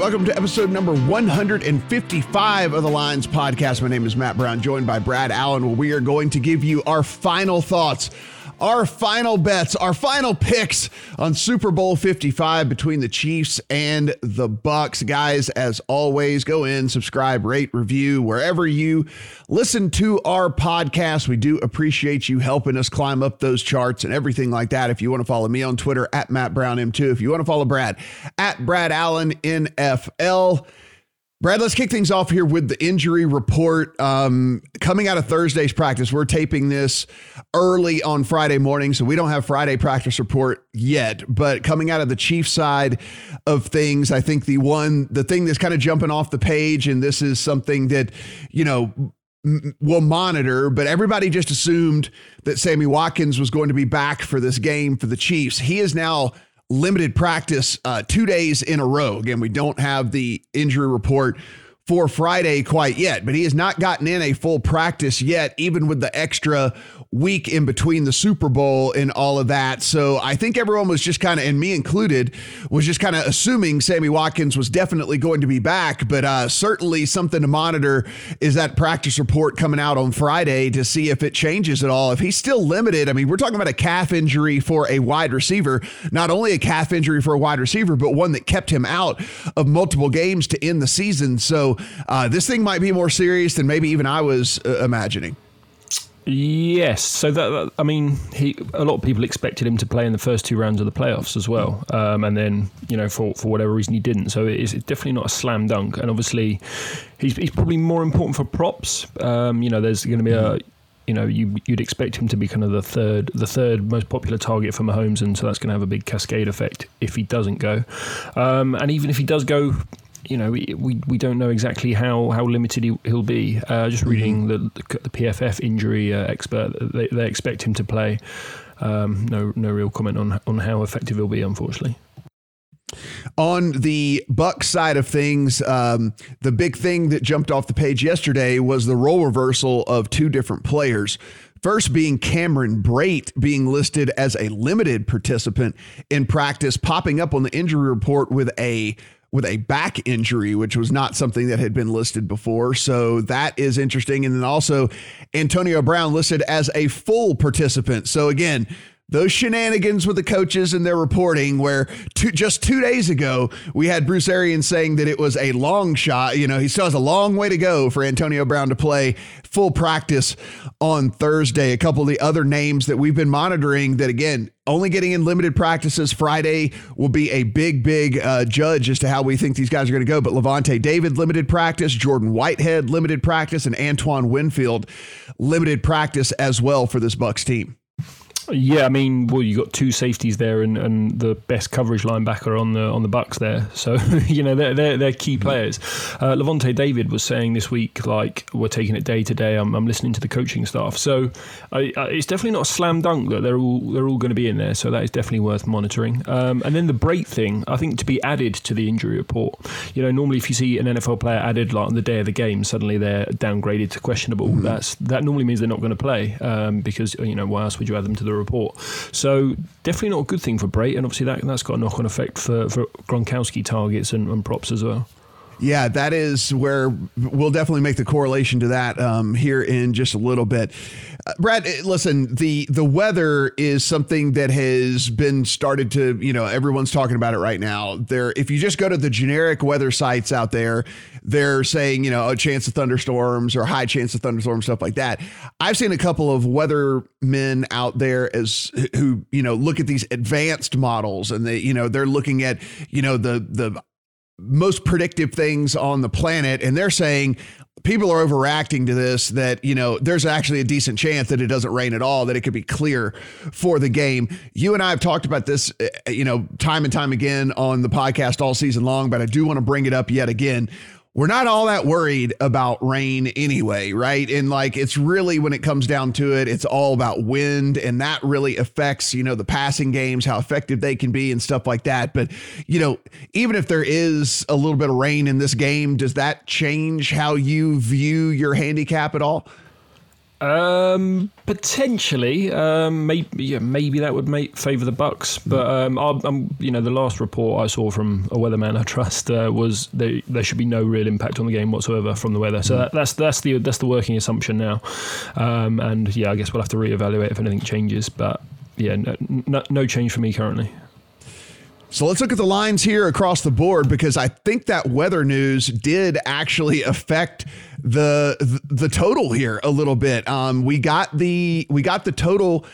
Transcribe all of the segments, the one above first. Welcome to episode number 155 of the Lines Podcast. My name is Matt Brown, joined by Brad Allen, where we are going to give you our final thoughts, our final bets, our final picks on Super Bowl 55 between the Chiefs and the Bucks. Guys, as always, go in, subscribe, rate, review, wherever you listen to our podcast. We do appreciate you helping us climb up those charts and everything like that. If you want to follow me on Twitter, at MattBrownM2. If you want to follow Brad, at Brad Allen NFL. Brad, let's kick things off here with the injury report. Coming out of Thursday's practice, we're taping this early on Friday morning, so we don't have Friday practice report yet. But coming out of the Chiefs side of things, I think the thing that's kind of jumping off the page, and this is something that, you know, we'll monitor, but everybody just assumed that Sammy Watkins was going to be back for this game for the Chiefs. He is now limited practice 2 days in a row. Again, we don't have the injury report for Friday quite yet, but he has not gotten in a full practice yet, even with the extra week in between the Super Bowl and all of that. So I think everyone was just kind of, and me included, was just kind of assuming Sammy Watkins was definitely going to be back, but certainly something to monitor is that practice report coming out on Friday to see if it changes at all. If he's still limited, I mean, we're talking about a calf injury for a wide receiver, not only a calf injury for a wide receiver, but one that kept him out of multiple games to end the season. So this thing might be more serious than maybe even I was imagining. Yes. So that, I mean, a lot of people expected him to play in the first two rounds of the playoffs as well. And then, you know, for whatever reason, he didn't. So it's definitely not a slam dunk. And obviously, he's probably more important for props. You know, there's going to be a, you know, you'd expect him to be kind of the third most popular target for Mahomes. And so that's going to have a big cascade effect if he doesn't go. And even if he does go, you know, we don't know exactly how limited he'll be. Just reading the PFF injury expert, they expect him to play. No real comment on how effective he'll be, unfortunately. On the Bucs side of things, the big thing that jumped off the page yesterday was the role reversal of two different players. First being Cameron Brate being listed as a limited participant in practice, popping up on the injury report with a back injury, which was not something that had been listed before. So that is interesting. And then also Antonio Brown listed as a full participant. So again, those shenanigans with the coaches and their reporting where just 2 days ago, we had Bruce Arians saying that it was a long shot. You know, he still has a long way to go for Antonio Brown to play full practice on Thursday. A couple of the other names that we've been monitoring that, again, only getting in limited practices. Friday will be a big judge as to how we think these guys are going to go. But Lavonte David, limited practice. Jordan Whitehead, limited practice. And Antoine Winfield, limited practice as well for this Bucs team. Yeah, I mean, well, you got two safeties there, and the best coverage linebacker on the Bucs there. So you know they're key players. Lavonte David was saying this week, like, we're taking it day to day. I'm listening to the coaching staff. So it's definitely not a slam dunk that they're all going to be in there. So that is definitely worth monitoring. And then the Brate thing, I think, to be added to the injury report. You know, normally if you see an NFL player added like on the day of the game, suddenly they're downgraded to questionable. Mm-hmm. That normally means they're not going to play because, you know, why else would you add them to the report? So definitely not a good thing for Brate, and obviously that's got a knock-on effect for Gronkowski targets and props as well. Yeah, that is where we'll definitely make the correlation to that here in just a little bit. Brad, listen, the weather is something that has been started to, you know, everyone's talking about it right now. If you just go to the generic weather sites out there, they're saying, you know, a chance of thunderstorms or high chance of thunderstorms, stuff like that. I've seen a couple of weather men out there who, you know, look at these advanced models and they, you know, they're looking at, you know, the most predictive things on the planet. And they're saying people are overreacting to this, that, you know, there's actually a decent chance that it doesn't rain at all, that it could be clear for the game. You and I have talked about this, you know, time and time again on the podcast all season long, but I do want to bring it up yet again. We're not all that worried about rain anyway, right? And like, it's really, when it comes down to it, it's all about wind, and that really affects, you know, the passing games, how effective they can be and stuff like that. But, you know, even if there is a little bit of rain in this game, does that change how you view your handicap at all? Potentially, maybe that would favour the Bucks. But the last report I saw from a weatherman I trust was there should be no real impact on the game whatsoever from the weather. So that's the working assumption now. And yeah, I guess we'll have to reevaluate if anything changes. But yeah, no change for me currently. So let's look at the lines here across the board, because I think that weather news did actually affect the total here a little bit. We got the total,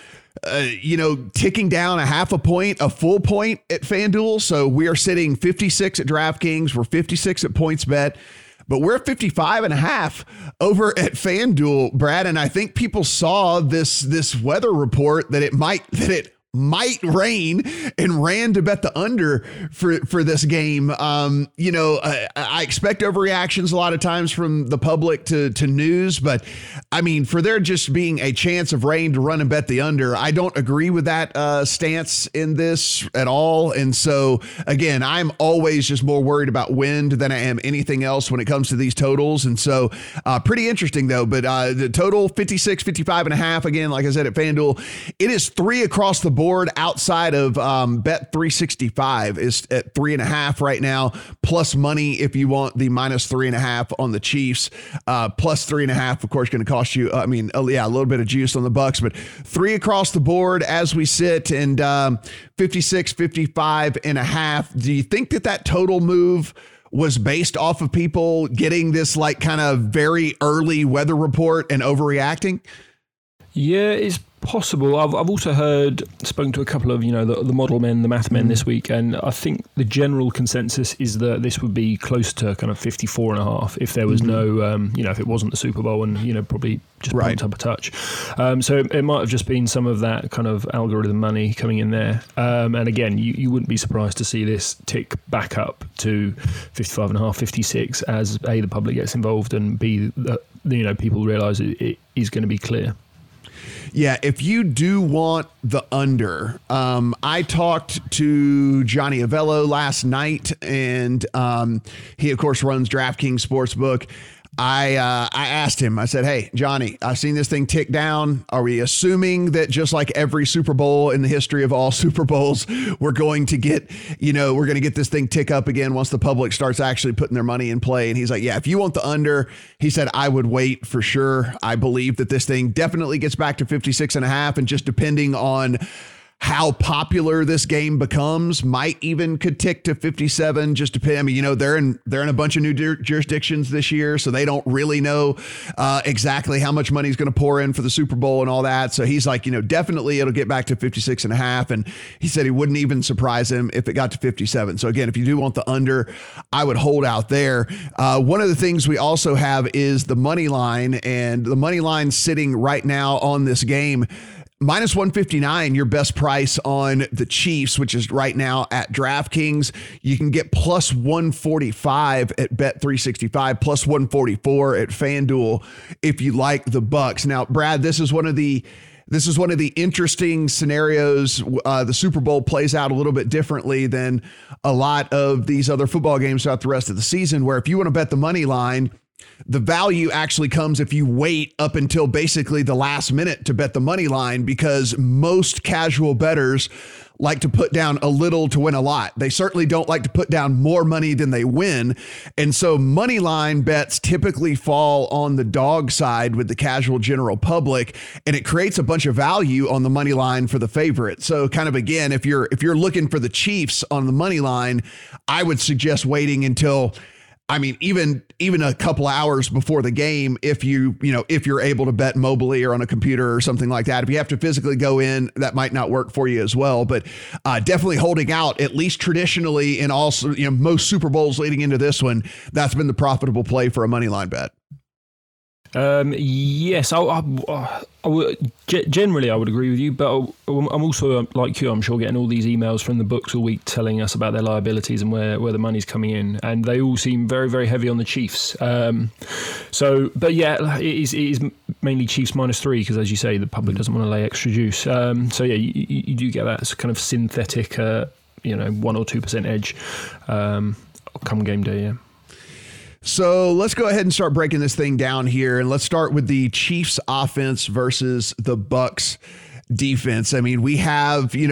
ticking down a half a point, a full point at FanDuel. So we are sitting 56 at DraftKings. We're 56 at PointsBet. But we're 55.5 over at FanDuel, Brad. And I think people saw this weather report that it might rain and ran to bet the under for this game. I expect overreactions a lot of times from the public to news, but I mean, for there just being a chance of rain to run and bet the under, I don't agree with that stance in this at all. And so again, I'm always just more worried about wind than I am anything else when it comes to these totals. And so pretty interesting though, but the total 55.5, again, like I said, at FanDuel, it is 3 across the board. Outside of Bet365 is at 3.5 right now, plus money if you want the minus 3.5 on the Chiefs, plus 3.5, of course, going to cost you, a little bit of juice on the Bucks, but 3 across the board as we sit, and 55.5. Do you think that total move was based off of people getting this like kind of very early weather report and overreacting? Yeah, it's possible. I've also spoken to a couple of the model men, the math men this week, and I think the general consensus is that this would be close to kind of 54.5 if there was no, if it wasn't the Super Bowl and probably just right up a touch. So it might have just been some of that kind of algorithm money coming in there. And again, you wouldn't be surprised to see this tick back up to 55.5, 56 as A, the public gets involved, and B, people realise it is going to be clear. Yeah, if you do want the under, I talked to Johnny Avello last night, and he, of course, runs DraftKings Sportsbook. I asked him, I said, hey, Johnny, I've seen this thing tick down. Are we assuming that just like every Super Bowl in the history of all Super Bowls, we're going to get, we're going to get this thing tick up again once the public starts actually putting their money in play? And he's like, yeah, if you want the under, he said, I would wait for sure. I believe that this thing definitely gets back to 56.5, and just depending on how popular this game becomes, might even could tick to 57, just depending. I mean, they're in a bunch of new jurisdictions this year, so they don't really know exactly how much money is going to pour in for the Super Bowl and all that. So he's like, definitely it'll get back to 56.5. And he said he wouldn't even surprise him if it got to 57. So again, if you do want the under, I would hold out there. One of the things we also have is the money line, and the money line sitting right now on this game, minus 159, your best price on the Chiefs, which is right now at DraftKings. You can get plus 145 at Bet365, plus 144 at FanDuel if you like the Bucks. Now, Brad, this is one of the interesting scenarios. The Super Bowl plays out a little bit differently than a lot of these other football games throughout the rest of the season, where if you want to bet the money line, the value actually comes if you wait up until basically the last minute to bet the money line, because most casual bettors like to put down a little to win a lot. They certainly don't like to put down more money than they win. And so money line bets typically fall on the dog side with the casual general public, and it creates a bunch of value on the money line for the favorite. So kind of, again, if you're looking for the Chiefs on the money line, I would suggest waiting until, I mean, even a couple hours before the game, if you're able to bet mobily or on a computer or something like that. If you have to physically go in, that might not work for you as well. But definitely holding out, at least traditionally, and also most Super Bowls leading into this one, that's been the profitable play for a money line bet. Yes, generally I would agree with you, but I'm also, like you, I'm sure, getting all these emails from the books all week telling us about their liabilities and where the money's coming in, and they all seem very, very heavy on the Chiefs. But yeah, it is mainly Chiefs minus 3, because as you say, the public doesn't want to lay extra juice. You do get that kind of synthetic, 1 or 2% edge come game day, yeah. So let's go ahead and start breaking this thing down here, and let's start with the Chiefs offense versus the Bucs defense. I mean, we have the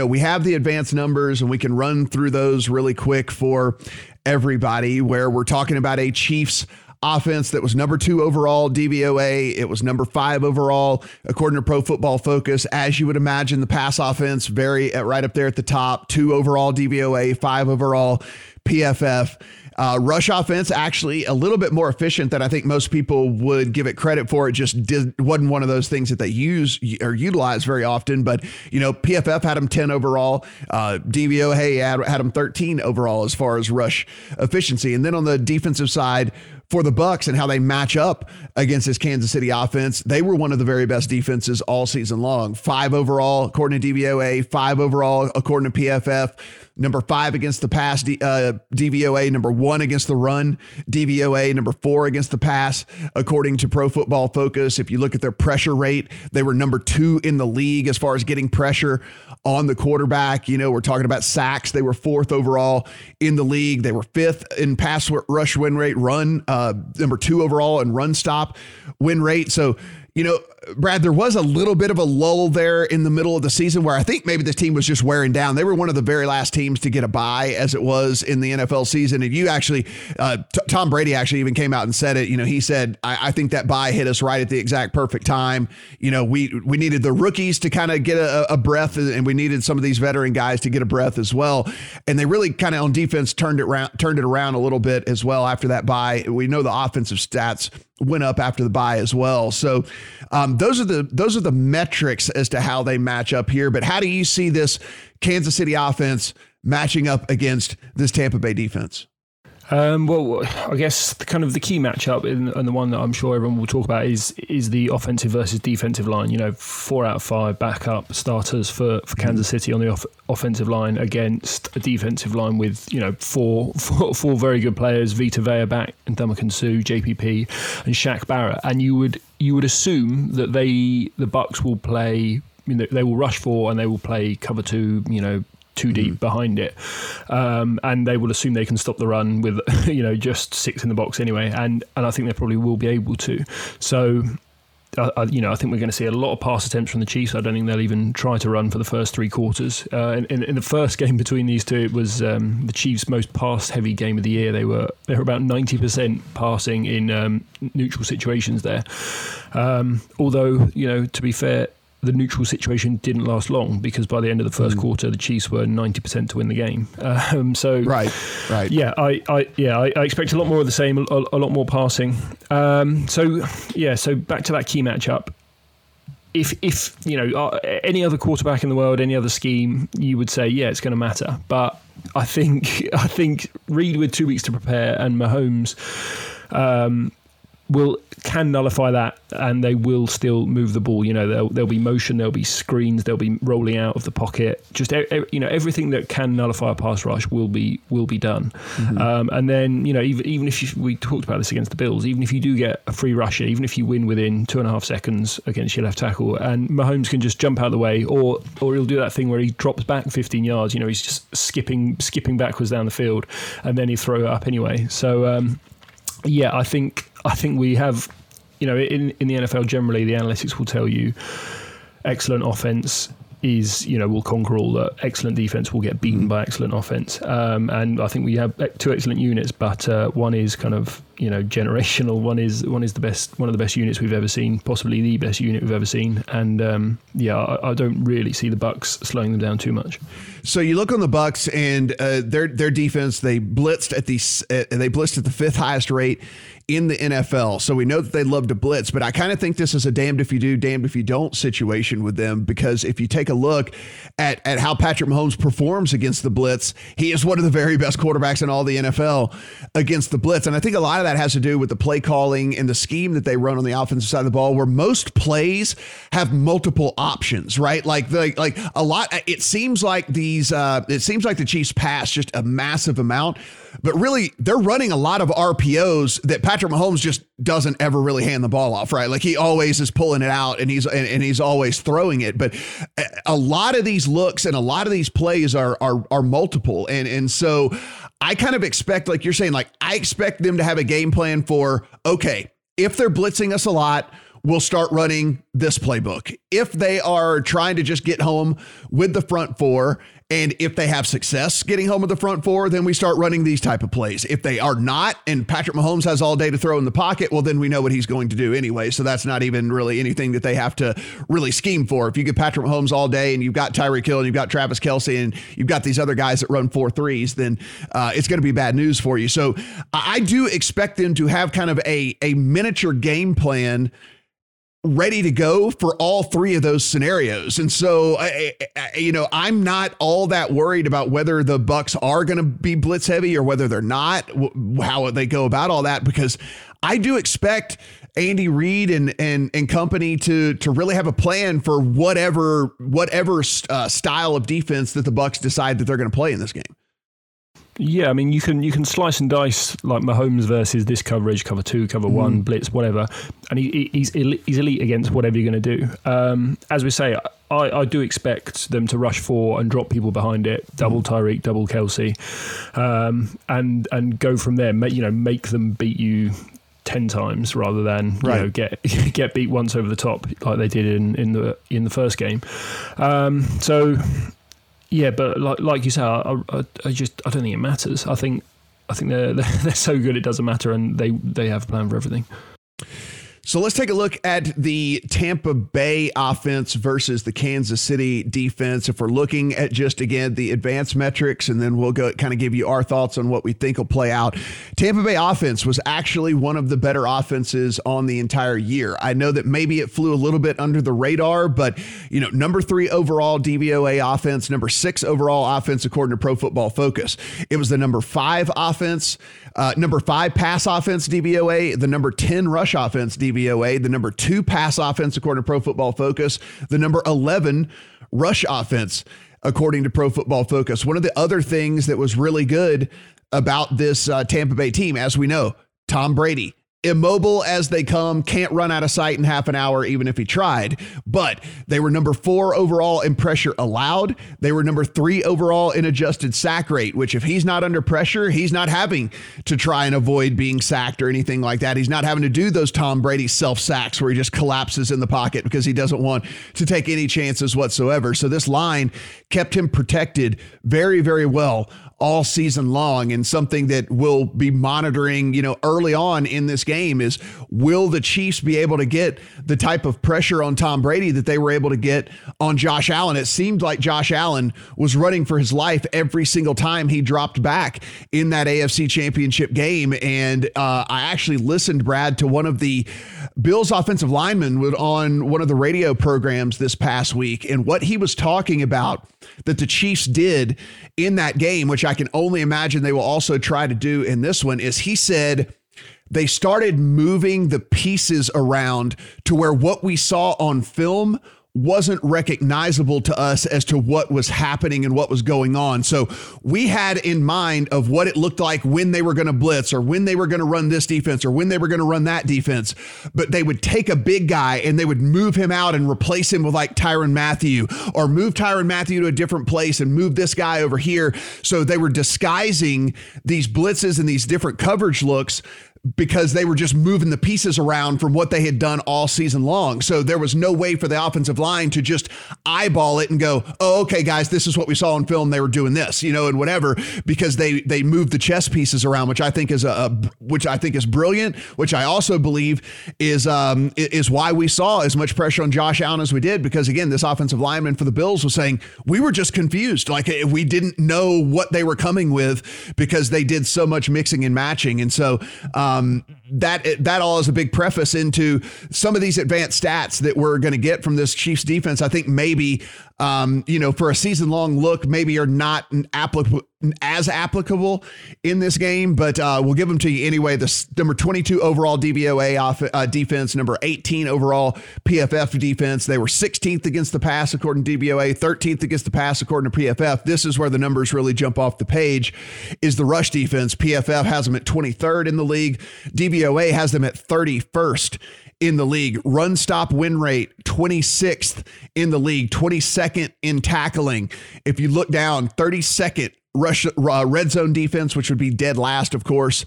advanced numbers, and we can run through those really quick for everybody, where we're talking about a Chiefs offense that was number 2 overall DVOA. It was number 5 overall, according to Pro Football Focus. As you would imagine, the pass offense right up there at the top, 2 overall DVOA, 5 overall PFF. Rush offense, actually a little bit more efficient than I think most people would give it credit for. It just wasn't one of those things that they use or utilize very often. But, you know, PFF had them 10 overall. DVOA had them 13 overall as far as rush efficiency. And then on the defensive side, for the Bucs and how they match up against this Kansas City offense, they were one of the very best defenses all season long. 5 overall, according to DVOA, 5 overall, according to PFF, number 5 against the pass DVOA, number 1 against the run DVOA, number 4 against the pass, according to Pro Football Focus. If you look at their pressure rate, they were number 2 in the league as far as getting pressure on the quarterback. You know, we're talking about sacks. They were 4th overall in the league. They were 5th in pass rush win rate, number 2 overall and run stop win rate. So, you know, Brad, there was a little bit of a lull there in the middle of the season where I think maybe this team was just wearing down. They were one of the very last teams to get a bye, as it was in the NFL season. And you actually, Tom Brady actually even came out and said it. You know, he said, I think that bye hit us right at the exact perfect time. You know, we needed the rookies to kind of get a breath, and we needed some of these veteran guys to get a breath as well. And they really kind of on defense turned it around a little bit as well after that bye. We know the offensive stats went up after the bye as well. So those are the metrics as to how they match up here. But how do you see this Kansas City offense matching up against this Tampa Bay defense? Well, I guess the key matchup, and the one that I'm sure everyone will talk about, is the offensive versus defensive line. You know, 4 out of 5 backup starters for Kansas City on the offensive line against a defensive line with, you know, four very good players: Vita Vea back, and Ndamukong Suh, JPP, and Shaq Barrett. And you would assume that the Bucs will play. You know, they will rush 4 and they will play cover 2. You know, too deep behind it, and they will assume they can stop the run with, you know, just 6 in the box anyway, and I think they probably will be able to. So you know, I think we're going to see a lot of pass attempts from the Chiefs. I don't think they'll even try to run for the first 3 quarters. In the first game between these two, it was the Chiefs' most pass-heavy game of the year. They were about 90% passing in neutral situations there. Although, you know, to be fair, the neutral situation didn't last long, because by the end of the first quarter, the Chiefs were 90% to win the game. Right. I expect a lot more of the same, a lot more passing. So back to that key matchup. If you know, any other quarterback in the world, any other scheme, you would say, yeah, it's going to matter. But I think Reid, with 2 weeks to prepare, and Mahomes, can nullify that, and they will still move the ball. You know, there'll be motion, there'll be screens, there'll be rolling out of the pocket. Just you know, everything that can nullify a pass rush will be done. Mm-hmm. And then, you know, even if we talked about this against the Bills, even if you do get a free rusher, even if you win within 2.5 seconds against your left tackle, and Mahomes can just jump out of the way, or he'll do that thing where he drops back 15 yards. You know, he's just skipping backwards down the field, and then he throw it up anyway. So I think we have, you know, in the NFL generally, the analytics will tell you excellent offense is, you know, will conquer all that. Excellent defense will get beaten by excellent offense. And I think we have 2 excellent units, but one is kind of, you know, generational. One is the best, one of the best units we've ever seen, possibly the best unit we've ever seen. And I don't really see the Bucs slowing them down too much. So you look on the Bucs and their defense. They blitzed at the 5th highest rate in the NFL. So we know that they love to blitz, but I kind of think this is a damned if you do, damned if you don't situation with them, because if you take a look at how Patrick Mahomes performs against the blitz, he is one of the very best quarterbacks in all the NFL against the blitz. And I think a lot of that has to do with the play calling and the scheme that they run on the offensive side of the ball, where most plays have multiple options, right? Like a lot, it seems like the Chiefs pass just a massive amount, but really they're running a lot of RPOs that Patrick Mahomes just doesn't ever really hand the ball off, right? Like he always is pulling it out, and he's always throwing it. But a lot of these looks and a lot of these plays are multiple, and so I kind of expect, like you're saying, like I expect them to have a game plan for, okay, if they're blitzing us a lot, we'll start running this playbook. If they are trying to just get home with the front four, and if they have success getting home with the front four, then we start running these type of plays. If they are not, and Patrick Mahomes has all day to throw in the pocket, well, then we know what he's going to do anyway. So that's not even really anything that they have to really scheme for. If you get Patrick Mahomes all day and you've got Tyreek Hill and you've got Travis Kelce and you've got these other guys that run 4.3s, then it's going to be bad news for you. So I do expect them to have kind of a miniature game plan ready to go for all three of those scenarios. And so, I'm not all that worried about whether the Bucs are going to be blitz heavy or whether they're not, how they go about all that, because I do expect Andy Reid and company to really have a plan for whatever style of defense that the Bucs decide that they're going to play in this game. Yeah, I mean, you can slice and dice like Mahomes versus this coverage, cover two, cover one, blitz, whatever. And he's elite against whatever you're going to do. As we say, I do expect them to rush four and drop people behind it, double Tyreek, double Kelce, and go from there, make them beat you 10 times rather than get beat once over the top like they did in the first game. Yeah, but like you said, I don't think it matters. I think they're so good it doesn't matter, and they have a plan for everything. So let's take a look at the Tampa Bay offense versus the Kansas City defense. If we're looking at just, again, the advanced metrics, and then we'll go kind of give you our thoughts on what we think will play out. Tampa Bay offense was actually one of the better offenses on the entire year. I know that maybe it flew a little bit under the radar, but, number 3 overall DVOA offense, number 6 overall offense, according to Pro Football Focus. It was the number 5 offense, number 5 pass offense DVOA, the number 10 rush offense DVOA, the number 2 pass offense, according to Pro Football Focus, the number 11 rush offense, according to Pro Football Focus. One of the other things that was really good about this Tampa Bay team, as we know, Tom Brady, immobile as they come, can't run out of sight in half an hour, even if he tried. But they were number 4 overall in pressure allowed. They were number 3 overall in adjusted sack rate, which if he's not under pressure, he's not having to try and avoid being sacked or anything like that. He's not having to do those Tom Brady self sacks where he just collapses in the pocket because he doesn't want to take any chances whatsoever. So this line kept him protected very, very well all season long, and something that we'll be monitoring, early on in this game is, will the Chiefs be able to get the type of pressure on Tom Brady that they were able to get on Josh Allen? It seemed like Josh Allen was running for his life every single time he dropped back in that AFC Championship game. And I actually listened, Brad, to one of the Bills offensive linemen on one of the radio programs this past week, and what he was talking about that the Chiefs did in that game, which I can only imagine they will also try to do in this one, is he said they started moving the pieces around to where what we saw on film wasn't recognizable to us as to what was happening and what was going on. So we had in mind of what it looked like when they were going to blitz or when they were going to run this defense or when they were going to run that defense, but they would take a big guy and they would move him out and replace him with like Tyrann Mathieu, or move Tyrann Mathieu to a different place and move this guy over here. So they were disguising these blitzes and these different coverage looks because they were just moving the pieces around from what they had done all season long. So there was no way for the offensive line to just eyeball it and go, oh, okay, guys, this is what we saw on film. They were doing this, and whatever, because they moved the chess pieces around, which I think is brilliant, which I also believe is why we saw as much pressure on Josh Allen as we did, because again, this offensive lineman for the Bills was saying, we were just confused. Like, we didn't know what they were coming with because they did so much mixing and matching. And so, that all is a big preface into some of these advanced stats that we're going to get from this Chiefs defense. I think maybe, for a season long look, maybe are not applicable in this game, but we'll give them to you anyway. The number 22 overall DVOA defense, number 18 overall PFF defense. They were 16th against the pass, according to DVOA, 13th against the pass, according to PFF. This is where the numbers really jump off the page, is the rush defense. PFF has them at 23rd in the league. DVOA has them at 31st in the league. Run stop win rate, 26th in the league, 22nd in tackling. If you look down, 32nd red zone defense, which would be dead last, of course,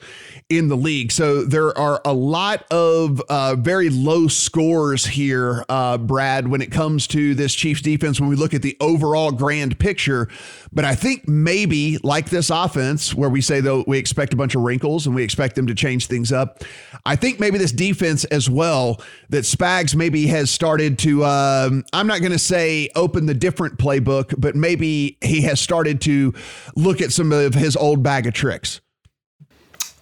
in the league. So there are a lot of very low scores here, Brad, when it comes to this Chiefs defense, when we look at the overall grand picture. But I think maybe like this offense, where we say, though, we expect a bunch of wrinkles and we expect them to change things up. I think maybe this defense as well, that Spags maybe has started to, I'm not going to say open the different playbook, but maybe he has started to look at some of his old bag of tricks.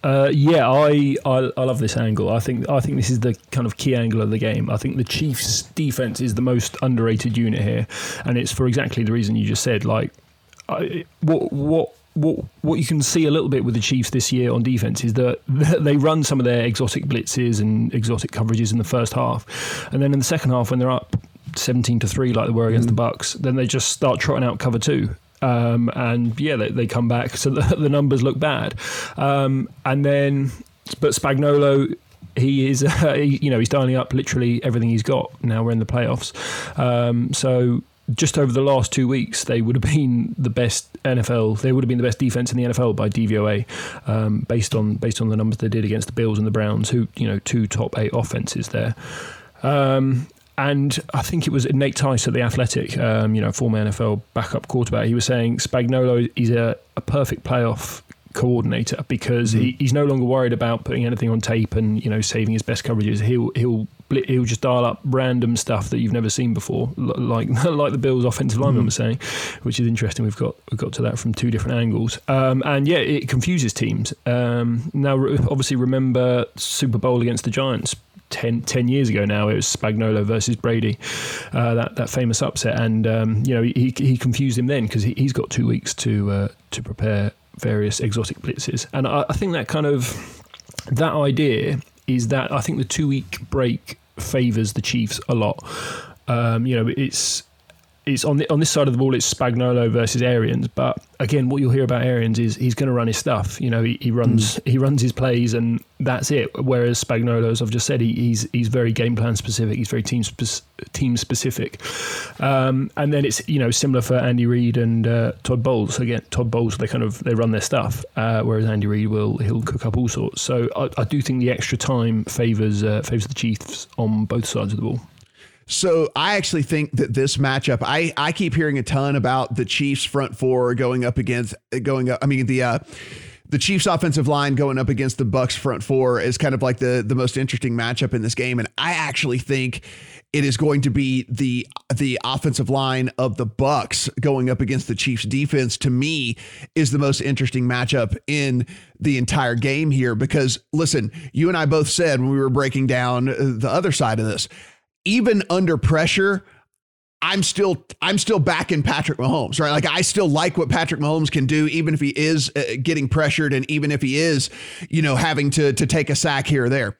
I love this angle. I think this is the kind of key angle of the game. I think the Chiefs' defense is the most underrated unit here, and it's for exactly the reason you just said. Like, what you can see a little bit with the Chiefs this year on defense is that they run some of their exotic blitzes and exotic coverages in the first half, and then in the second half when they're up 17-3 like they were against the Bucks, then they just start trotting out cover two. They come back, so the numbers look bad. But Spagnuolo, he is, he's dialing up literally everything he's got. Now we're in the playoffs. So just over the last 2 weeks, they would have been the best NFL. They would have been the best defense in the NFL by DVOA, based on the numbers they did against the Bills and the Browns, who, two top 8 offenses there. And I think it was Nate Tice at The Athletic, former NFL backup quarterback. He was saying Spagnuolo is a perfect playoff coordinator because he's no longer worried about putting anything on tape and saving his best coverages. He'll just dial up random stuff that you've never seen before, like the Bills' offensive lineman was saying, which is interesting. We've got to that from two different angles, it confuses teams. Now, obviously, remember Super Bowl against the Giants. 10 years ago now, it was Spagnuolo versus Brady, that famous upset, and he confused him then because he's got 2 weeks to prepare various exotic blitzes, and I think that kind of that idea is that I think the 2 week break favors the Chiefs a lot. It's on this side of the ball, it's Spagnuolo versus Arians. But again, what you'll hear about Arians is he's going to run his stuff. He runs his plays, and that's it. Whereas Spagnuolo, as I've just said, he's very game plan specific. He's very team specific. And then it's similar for Andy Reid and Todd Bowles. Again, Todd Bowles, they run their stuff, whereas Andy Reid he'll cook up all sorts. So I do think the extra time favors the Chiefs on both sides of the ball. So I actually think that this matchup, I keep hearing a ton about the Chiefs front four the Chiefs offensive line going up against the Bucs front four is kind of like the most interesting matchup in this game. And I actually think it is going to be the offensive line of the Bucs going up against the Chiefs defense, to me, is the most interesting matchup in the entire game here, because listen, you and I both said when we were breaking down the other side of this, even under pressure, I'm still backing Patrick Mahomes, right? Like, I still like what Patrick Mahomes can do, even if he is getting pressured and even if he is, having to take a sack here or there.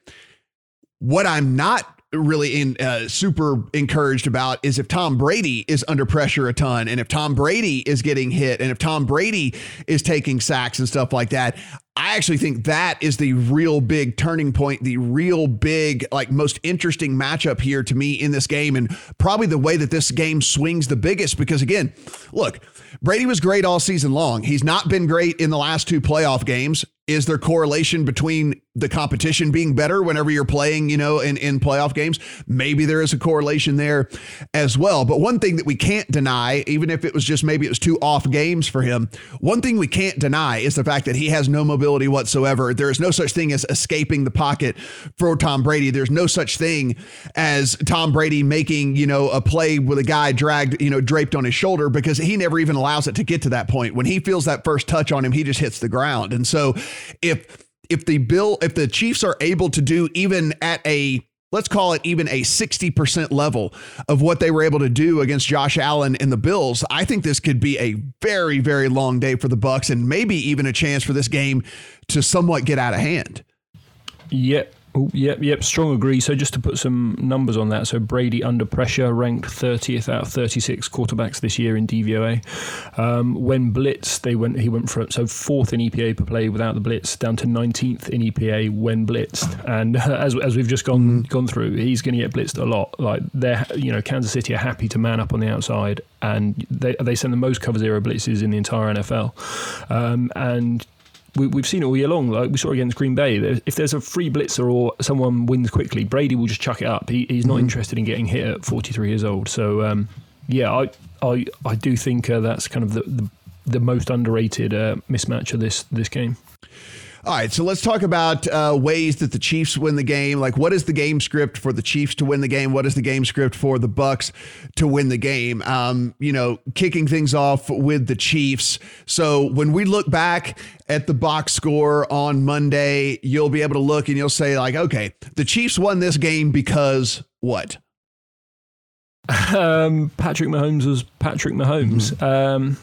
What I'm not really super encouraged about is if Tom Brady is under pressure a ton, and if Tom Brady is getting hit, and if Tom Brady is taking sacks and stuff like that. I actually think that is the real big turning point, the real big, most interesting matchup here to me in this game, and probably the way that this game swings the biggest, because again, look, Brady was great all season long. He's not been great in the last 2 playoff games. Is there correlation between the competition being better whenever you're playing, in playoff games? Maybe there is a correlation there as well. But one thing that we can't deny, even if it was just maybe it was 2 off games for him, one thing we can't deny is the fact that he has no mobility whatsoever. There is no such thing as escaping the pocket for Tom Brady. There's no such thing as Tom Brady making, a play with a guy dragged, draped on his shoulder, because he never even allows it to get to that point. When he feels that first touch on him, he just hits the ground. And so if the Chiefs are able to do even at a, let's call it even a 60% level of what they were able to do against Josh Allen and the Bills, I think this could be a very, very long day for the Bucs, and maybe even a chance for this game to somewhat get out of hand. Yeah. Oh, yep, strong agree. So just to put some numbers on that, so Brady under pressure ranked 30th out of 36 quarterbacks this year in DVOA. When blitzed, he went from fourth in EPA per play without the blitz down to 19th in EPA when blitzed. And as we've just gone through, he's going to get blitzed a lot. Like Kansas City are happy to man up on the outside, and they send the most cover zero blitzes in the entire NFL. And we've seen it all year long. Like we saw against Green Bay, if there's a free blitzer or someone wins quickly, Brady will just chuck it up. He's not interested in getting hit at 43 years old. So I do think that's kind of the most underrated mismatch of this game. All right, so let's talk about ways that the Chiefs win the game. Like, what is the game script for the Chiefs to win the game? What is the game script for the Bucs to win the game? Kicking things off with the Chiefs. So when we look back at the box score on Monday, you'll be able to look and you'll say, like, okay, the Chiefs won this game because what? Patrick Mahomes was Patrick Mahomes. Mm-hmm.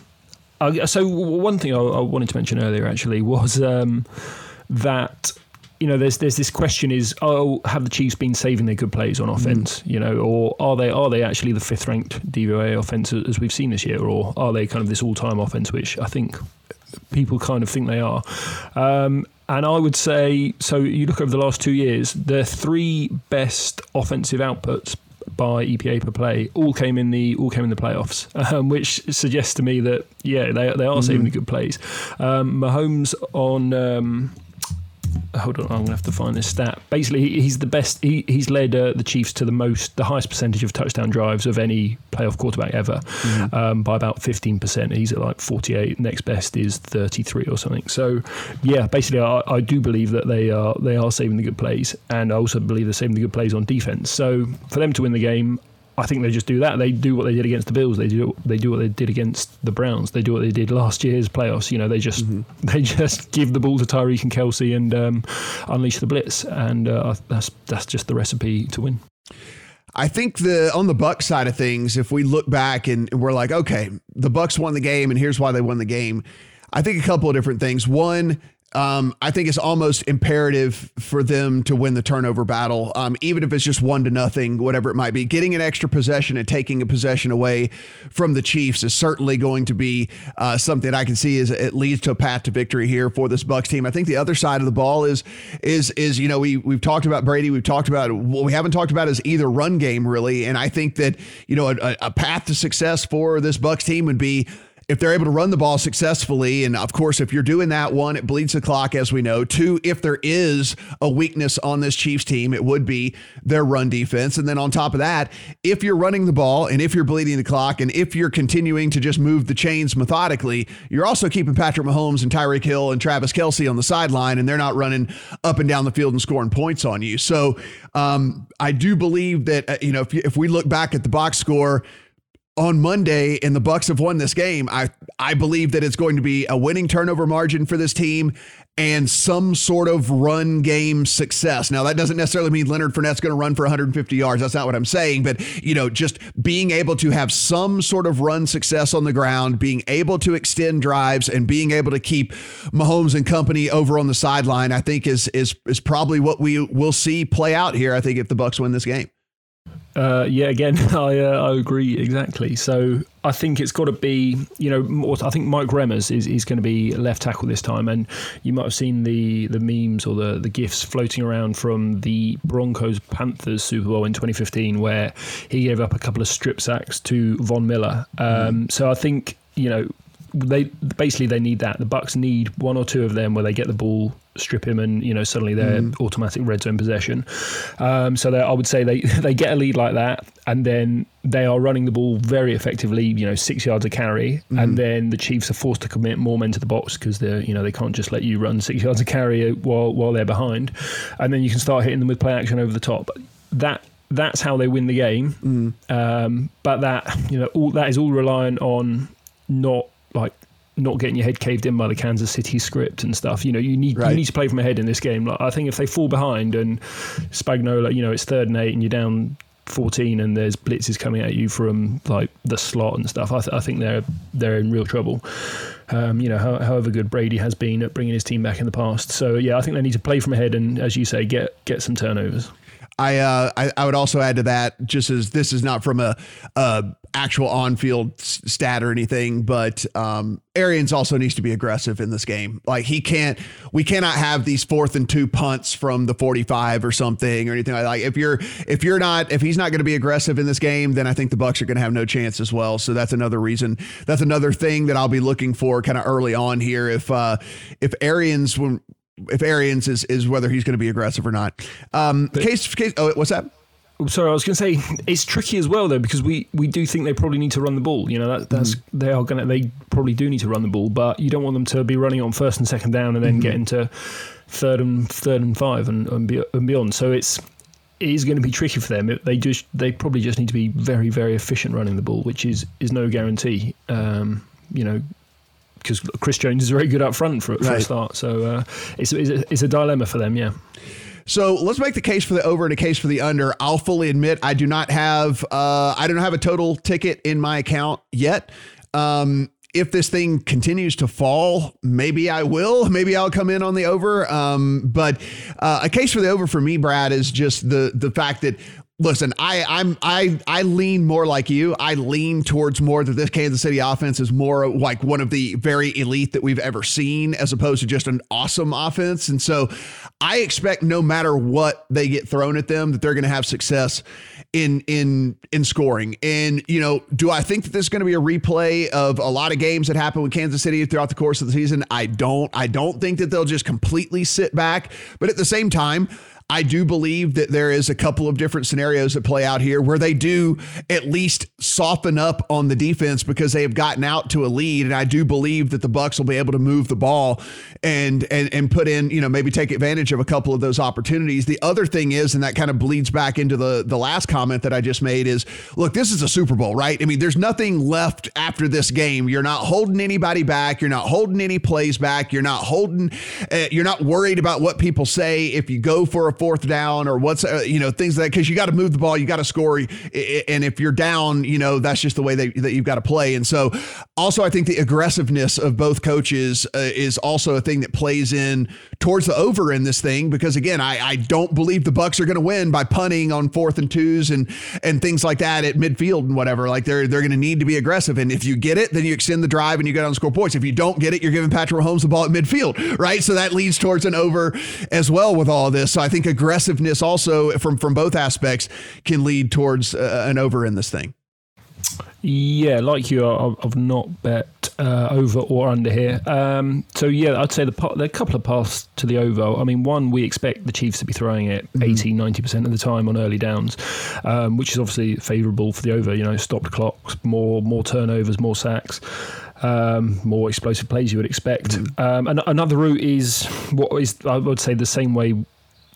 So one thing I wanted to mention earlier actually was that there's this question is, have the Chiefs been saving their good plays on offense, or are they actually the fifth ranked DVOA offense as we've seen this year, or are they kind of this all time offense, which I think people kind of think they are. And I would say, so you look over the last 2 years, the three best offensive outputs by EPA per play all came in the playoffs, which suggests to me that they are saving the good plays. Mahomes on hold on, I'm gonna have to find this stat. Basically, he's the best. He's led the Chiefs to the highest percentage of touchdown drives of any playoff quarterback ever, by about 15%. He's at like 48. Next best is 33 or something. So, basically, I do believe that they are saving the good plays, and I also believe they're saving the good plays on defense. So for them to win the game, I think they just do that. They do what they did against the Bills. They do what they did against the Browns. They do what they did last year's playoffs. They just give the ball to Tyreek and Kelce and unleash the blitz. And that's just the recipe to win. I think on the Bucs side of things, if we look back and we're like, okay, the Bucs won the game, and here's why they won the game. I think a couple of different things. One, I think it's almost imperative for them to win the turnover battle, even if it's just 1-0, whatever it might be. Getting an extra possession and taking a possession away from the Chiefs is certainly going to be something I can see as it leads to a path to victory here for this Bucs team. I think the other side of the ball is we've talked about Brady, we've talked about what we haven't talked about is either run game really, and I think that a path to success for this Bucs team would be if they're able to run the ball successfully. And of course, if you're doing that, one, it bleeds the clock, as we know. Two, if there is a weakness on this Chiefs team, it would be their run defense. And then on top of that, if you're running the ball and if you're bleeding the clock and if you're continuing to just move the chains methodically, you're also keeping Patrick Mahomes and Tyreek Hill and Travis Kelce on the sideline, and they're not running up and down the field and scoring points on you. So I do believe that, if we look back at the box score on Monday and the Bucs have won this game, I believe that it's going to be a winning turnover margin for this team and some sort of run game success. Now, that doesn't necessarily mean Leonard Fournette's going to run for 150 yards. That's not what I'm saying. But, just being able to have some sort of run success on the ground, being able to extend drives and being able to keep Mahomes and company over on the sideline, I think is probably what we will see play out here, I think, if the Bucs win this game. Again, I agree exactly. So I think it's got to be, I think Mike Remmers is going to be left tackle this time. And you might have seen the memes or the GIFs floating around from the Broncos-Panthers Super Bowl in 2015, where he gave up a couple of strip sacks to Von Miller. So I think, they need that. The Bucs need one or two of them where they get the ball, strip him, and suddenly they're automatic red zone possession. So I would say they get a lead like that, and then they are running the ball very effectively. 6 yards a carry, and then the Chiefs are forced to commit more men to the box because they can't just let you run 6 yards a carry while they're behind, and then you can start hitting them with play action over the top. That's how they win the game. But that is all reliant on not getting your head caved in by the Kansas City script and stuff. You need to play from ahead in this game. I think if they fall behind and Spagnuolo, it's 3rd and 8 and you're down 14 and there's blitzes coming at you from like the slot and stuff, I think they're in real trouble. However good Brady has been at bringing his team back in the past, so yeah, I think they need to play from ahead and, as you say, get some turnovers. I would also add to that, just as this is not from a actual on-field stat or anything, but Arians also needs to be aggressive in this game. Like we cannot have these 4th and 2 punts from the 45 or something or anything like that. Like if he's not going to be aggressive in this game, then I think the Bucs are going to have no chance as well. So that's another reason. That's another thing that I'll be looking for kind of early on here. If Arians is whether he's going to be aggressive or not. What's that? Sorry, I was going to say it's tricky as well though, because we do think they probably need to run the ball. You know, they probably do need to run the ball, but you don't want them to be running on 1st and 2nd down and then get into 3rd and 5 and beyond. So it is going to be tricky for them. They probably just need to be very, very efficient running the ball, which is no guarantee. Because Chris Jones is very good up front for a start. So it's a dilemma for them, yeah. So let's make the case for the over and a case for the under. I'll fully admit I do not have a total ticket in my account yet. If this thing continues to fall, maybe I will. Maybe I'll come in on the over. But a case for the over for me, Brad, is just the fact that, listen, I lean more like you. I lean towards more that this Kansas City offense is more like one of the very elite that we've ever seen, as opposed to just an awesome offense. And so I expect no matter what they get thrown at them, that they're going to have success in scoring. And, you know, do I think that there's going to be a replay of a lot of games that happen with Kansas City throughout the course of the season? I don't think that they'll just completely sit back. But at the same time, I do believe that there is a couple of different scenarios that play out here where they do at least soften up on the defense because they have gotten out to a lead. And I do believe that the Bucs will be able to move the ball and put in, you know, maybe take advantage of a couple of those opportunities. The other thing is, and that kind of bleeds back into the last comment that I just made, is look, this is a Super Bowl, right? I mean, there's nothing left after this game. You're not holding anybody back. You're not holding any plays back. You're not holding, you're not worried about what people say if you go for a 4th down or what's, things like that, because you got to move the ball, you got to score. And if you're down, you know, that's just the way that you've got to play. And so also, I think the aggressiveness of both coaches is also a thing that plays in towards the over in this thing, because again, I don't believe the Bucs are going to win by punting on 4th and 2s and things like that at midfield and whatever. Like they're going to need to be aggressive. And if you get it, then you extend the drive and you go down and score points. If you don't get it, you're giving Patrick Mahomes the ball at midfield, right? So that leads towards an over as well with all this. So I think aggressiveness also from both aspects can lead towards an over in this thing. Yeah, like you, I've not bet over or under here. So yeah, I'd say there are a couple of paths to the over. I mean, one, we expect the Chiefs to be throwing it 80-90% of the time on early downs, which is obviously favourable for the over. You know, stopped clocks, more turnovers, more sacks. More explosive plays you would expect. And another route is what is, I would say, the same way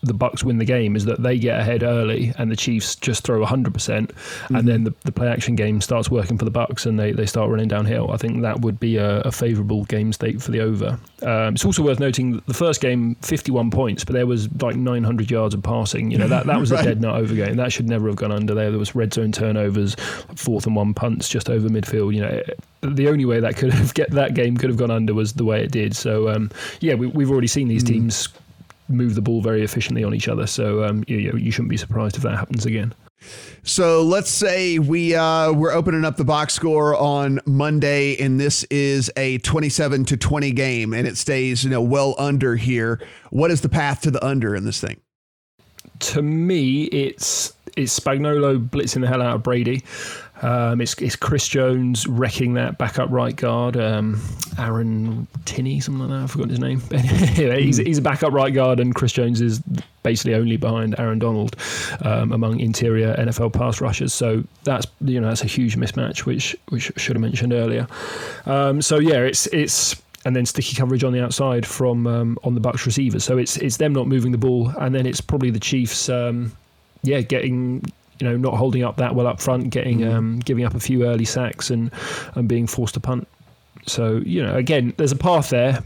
the Bucs win the game, is that they get ahead early and the Chiefs just throw 100%, and then the play action game starts working for the Bucs and they start running downhill. I think that would be a favourable game state for the over. It's also worth noting that the first game, 51 points, but there was like 900 yards of passing. You know, that was a dead nut over game. That should never have gone under. There was red zone turnovers, 4th and 1 punts just over midfield. You know, the only way that that game could have gone under was the way it did. So we've already seen these teams move the ball very efficiently on each other. So you shouldn't be surprised if that happens again. So let's say we're opening up the box score on Monday, and this is a 27-20 game, and it stays well under here. What is the path to the under in this thing? To me, it's Spagnuolo blitzing the hell out of Brady. It's Chris Jones wrecking that backup right guard, Aaron Tinney, something like that. I forgot his name. Anyway, he's a backup right guard, and Chris Jones is basically only behind Aaron Donald among interior NFL pass rushers. So that's a huge mismatch, which I should have mentioned earlier. It's and then sticky coverage on the outside from on the Bucs receivers. So it's them not moving the ball, and then it's probably the Chiefs, getting. Not holding up that well up front, giving up a few early sacks and being forced to punt. So, again, there's a path there.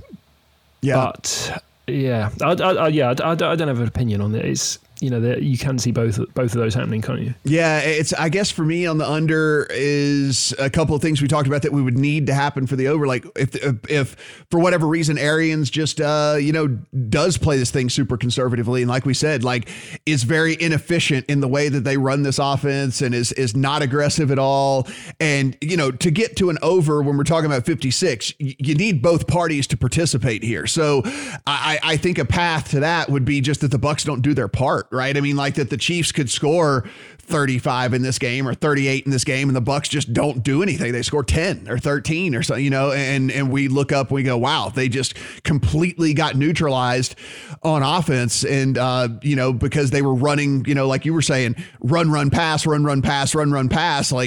Yeah. But I don't have an opinion on it. It's you know, you can see both of those happening, can't you? Yeah, it's, I guess for me on the under is a couple of things we talked about that we would need to happen for the over. Like if for whatever reason Arians just does play this thing super conservatively, and like we said, like is very inefficient in the way that they run this offense and is not aggressive at all. And you know, to get to an over when we're talking about 56, you need both parties to participate here. So I think a path to that would be just that the Bucs don't do their part. Right. I mean, like that the Chiefs could score 35 in this game or 38 in this game, and the Bucs just don't do anything. They score 10 or 13 or something, you know, and we look up, and we go, wow, they just completely got neutralized on offense. And, you know, because they were running, you know, like you were saying, run, run, pass, like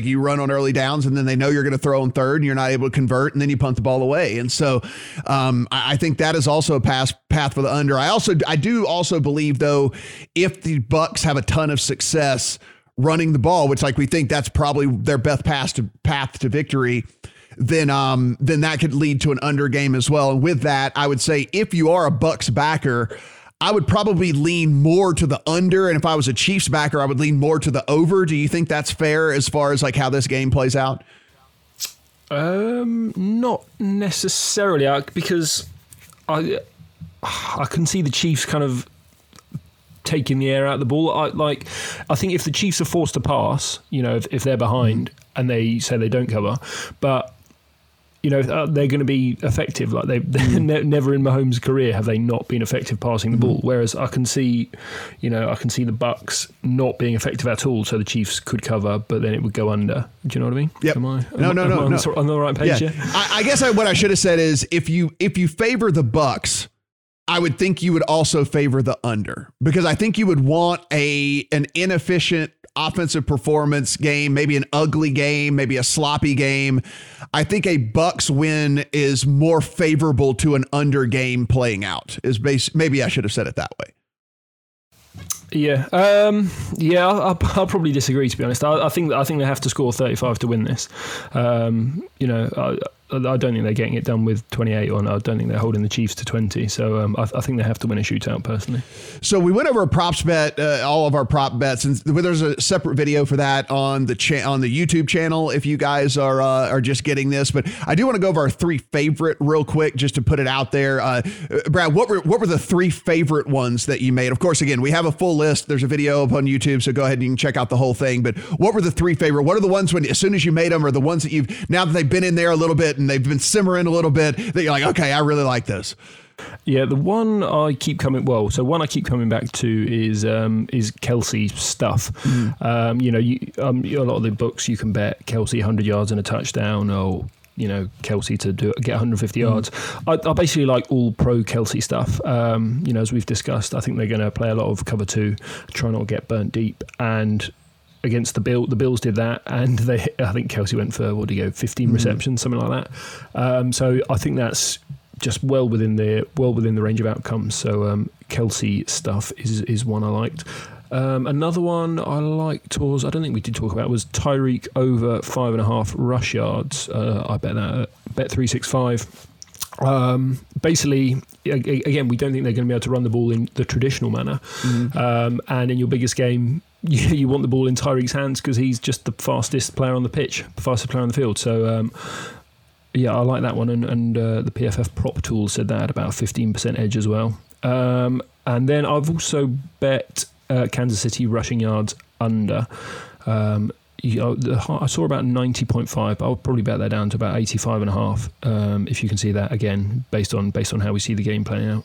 you run on early downs, and then they know you're going to throw on third and you're not able to convert, and then you punt the ball away. And so I think that is also a path for the under. I do also believe, though, if the Bucs have a ton of success running the ball, which like we think that's probably their best path to victory, then that could lead to an under game as well. And with that, I would say if you are a Bucs backer, I would probably lean more to the under. And if I was a Chiefs backer, I would lean more to the over. Do you think that's fair as far as like how this game plays out? Not necessarily, because I can see the Chiefs kind of taking the air out of the ball. I think if the Chiefs are forced to pass, you know, if they're behind and they say they don't cover, but you know, they're going to be effective. Like never in Mahomes' career have they not been effective passing the ball. Whereas I can see the Bucs not being effective at all. So the Chiefs could cover, but then it would go under. Do you know what I mean? Yep. Am I on the right page? Yeah. I guess what I should have said is if you favor the Bucs, I would think you would also favor the under, because I think you would want an inefficient offensive performance game, maybe an ugly game, maybe a sloppy game. I think a Bucs win is more favorable to an under game playing out. Maybe I should have said it that way. Yeah. I'll probably disagree, to be honest. I think they have to score 35 to win this. I don't think they're getting it done with 28 on. I don't think they're holding the Chiefs to 20. So I think they have to win a shootout personally. So we went over a props bet, all of our prop bets, and there's a separate video for that on the YouTube channel if you guys are just getting this. But I do want to go over our three favorite real quick just to put it out there. Brad, what were the three favorite ones that you made? Of course, again, we have a full list. There's a video up on YouTube, so go ahead and you can check out the whole thing. But what were the three favorite? What are the ones when as soon as you made them, or the ones that you've now that they've been in there a little bit and they've been simmering a little bit that you're like, okay, I really like this? Yeah, the one I keep coming back to is Kelce stuff. A lot of the books you can bet Kelce 100 yards and a touchdown, or you know, Kelce to get 150 yards. I basically like all pro Kelce stuff. You know, as we've discussed, I think they're going to play a lot of cover two, try not to get burnt deep, and against the Bills. The Bills did that, and I think Kelce went for, 15 receptions, something like that. So I think that's just well within the range of outcomes. So Kelce stuff is one I liked. Another one I liked was, I don't think we did talk about, was Tyreek over 5.5 rush yards. I bet that bet 365. Basically, again, we don't think they're going to be able to run the ball in the traditional manner. And in your biggest game, you want the ball in Tyreek's hands because he's just the fastest player on the pitch, fastest player on the field. So, I like that one. And the PFF prop tool said that had about a 15% edge as well. And then I've also bet Kansas City rushing yards under. I saw about 90.5, but I'll probably bet that down to about 85.5. If you can see that again, based on how we see the game playing out.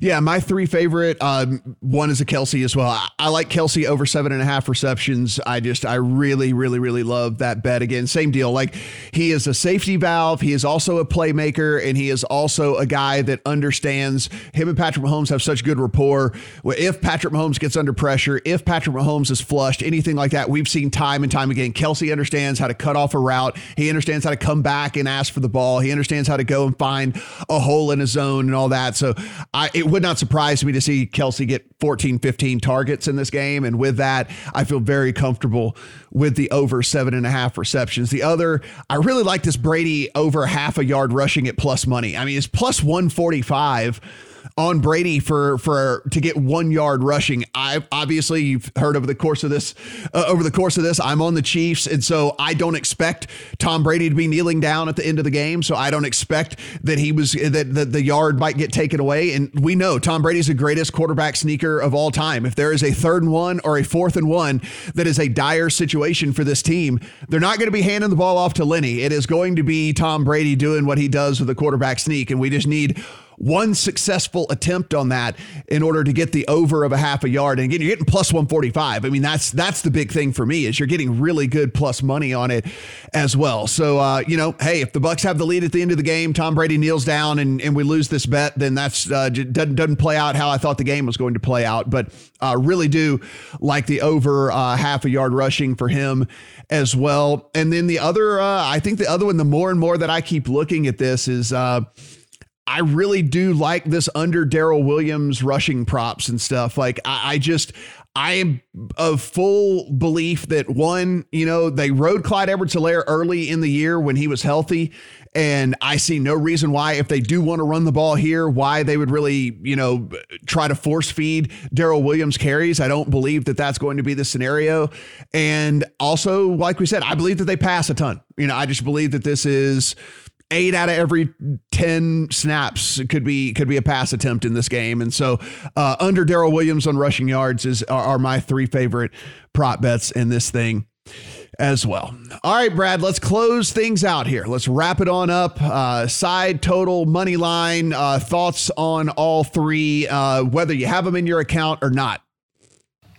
Yeah, my three favorite. One is a Kelce as well. I like Kelce over 7.5 receptions. I really, really, really love that bet. Again, same deal. Like, he is a safety valve. He is also a playmaker, and he is also a guy that understands. Him and Patrick Mahomes have such good rapport. If Patrick Mahomes gets under pressure, if Patrick Mahomes is flushed, anything like that, we've seen time and time again. Kelce understands how to cut off a route. He understands how to come back and ask for the ball. He understands how to go and find a hole in a zone and all that. So it would not surprise me to see Kelce get 14, 15 targets in this game. And with that, I feel very comfortable with the over 7.5 receptions. The other, I really like this Brady over half a yard rushing at plus money. I mean, it's plus 145. on Brady to get 1 yard rushing. I obviously you've heard over the course of this, I'm on the Chiefs. And so I don't expect Tom Brady to be kneeling down at the end of the game. So I don't expect that the yard might get taken away. And we know Tom Brady's the greatest quarterback sneaker of all time. If there is a 3rd and 1 or a 4th and 1, that is a dire situation for this team. They're not going to be handing the ball off to Lenny. It is going to be Tom Brady doing what he does with the quarterback sneak. And we just need one successful attempt on that in order to get the over of a half a yard. And again, you're getting plus 145. I mean, that's the big thing for me, is you're getting really good plus money on it as well. So, hey, if the Bucs have the lead at the end of the game, Tom Brady kneels down and we lose this bet, then that's doesn't play out how I thought the game was going to play out. But I really do like the over half a yard rushing for him as well. And then the other, I think the other one, the more and more that I keep looking at this is, I really do like this under Darrell Williams rushing props and stuff. Like I am of full belief that one, they rode Clyde Edwards-Helaire early in the year when he was healthy. And I see no reason why, if they do want to run the ball here, why they would really, try to force feed Darrell Williams carries. I don't believe that that's going to be the scenario. And also, like we said, I believe that they pass a ton. I just believe that this is 8 out of every 10 snaps could be a pass attempt in this game. And so under Darrell Williams on rushing yards are my 3 favorite prop bets in this thing as well. All right, Brad, let's close things out here. Let's wrap it on up. Side, total, money line, thoughts on all 3, whether you have them in your account or not.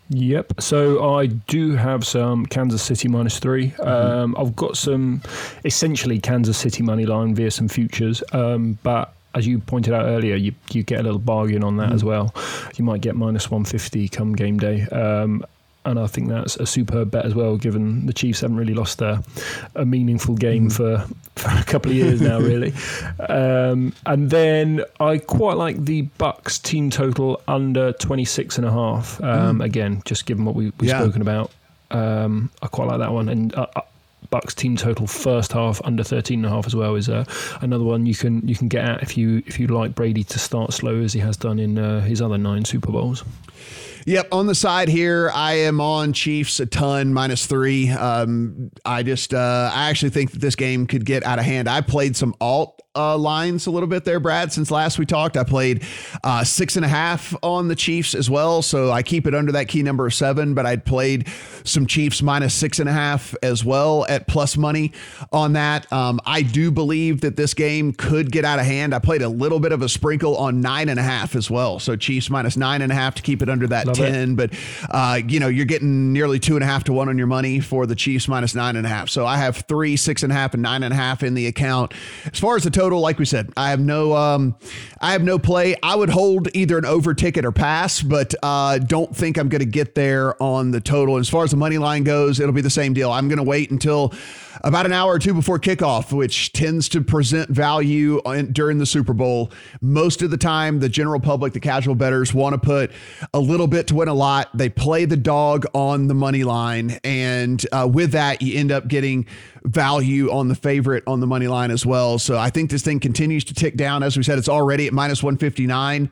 Yep. So I do have some Kansas City -3. I've got some essentially Kansas City money line via some futures. But as you pointed out earlier, you get a little bargain on that as well. You might get -150 come game day. And I think that's a superb bet as well, given the Chiefs haven't really lost a meaningful game for a couple of years now, really. And then I quite like the Bucks team total under 26.5. Again, just given what we've spoken about, I quite like that one. And Bucks team total first half under 13.5 as well is another one you can get at if you like Brady to start slow as he has done in his other 9 Super Bowls. Yep. On the side here, I am on Chiefs a ton, -3. I actually think that this game could get out of hand. I played some alt lines a little bit there, Brad. Since last we talked, I played 6.5 on the Chiefs as well. So I keep it under that key number of 7, but I'd played some Chiefs -6.5 as well at plus money on that. I do believe that this game could get out of hand. I played a little bit of a sprinkle on 9.5 as well. So Chiefs -9.5 to keep it under that 10, but you're getting nearly 2.5 to 1 on your money for the Chiefs -9.5. So I have 3, 6.5 and 9.5 in the account. As far as the total, like we said, I have no play. I would hold either an over ticket or pass, but don't think I'm going to get there on the total. As far as the money line goes, it'll be the same deal. I'm going to wait until about an hour or 2 before kickoff, which tends to present value during the Super Bowl. Most of the time, the general public, the casual bettors, want to put a little bit to win a lot. They play the dog on the money line, and with that, you end up getting value on the favorite on the money line as well. So I think this thing continues to tick down. As we said, it's already at -159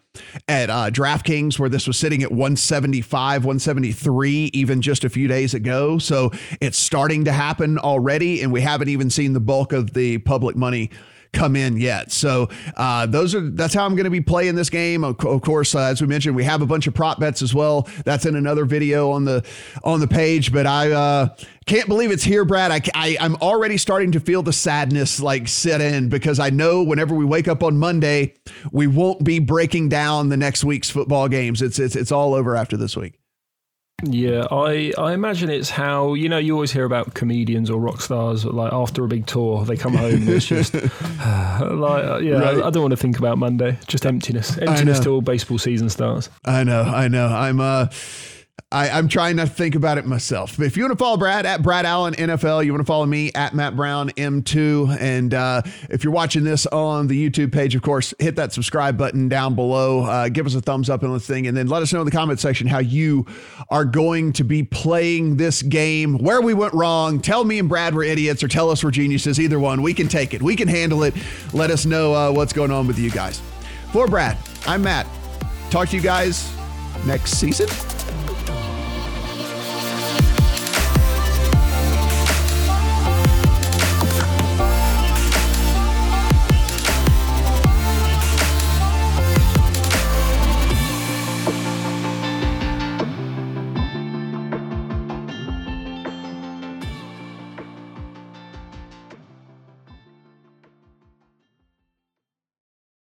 at DraftKings, where this was sitting at 175, 173, even just a few days ago. So it's starting to happen already, and we haven't even seen the bulk of the public money come in yet. So that's how I'm going to be playing this game. Of course, as we mentioned, we have a bunch of prop bets as well. That's in another video on the page, but I can't believe it's here, Brad. I'm already starting to feel the sadness set in, because I know whenever we wake up on Monday, we won't be breaking down the next week's football games. It's all over after this week. Yeah, I imagine it's how, you always hear about comedians or rock stars, after a big tour, they come home and it's just right. I don't want to think about Monday, just emptiness till baseball season starts. I know. I'm trying not to think about it myself. But if you want to follow Brad at Brad Allen NFL, you want to follow me at Matt Brown M2. And if you're watching this on the YouTube page, of course, hit that subscribe button down below. Give us a thumbs up on this thing. And then let us know in the comment section how you are going to be playing this game, where we went wrong. Tell me and Brad we're idiots, or tell us we're geniuses. Either one, we can take it. We can handle it. Let us know what's going on with you guys. For Brad, I'm Matt. Talk to you guys next season.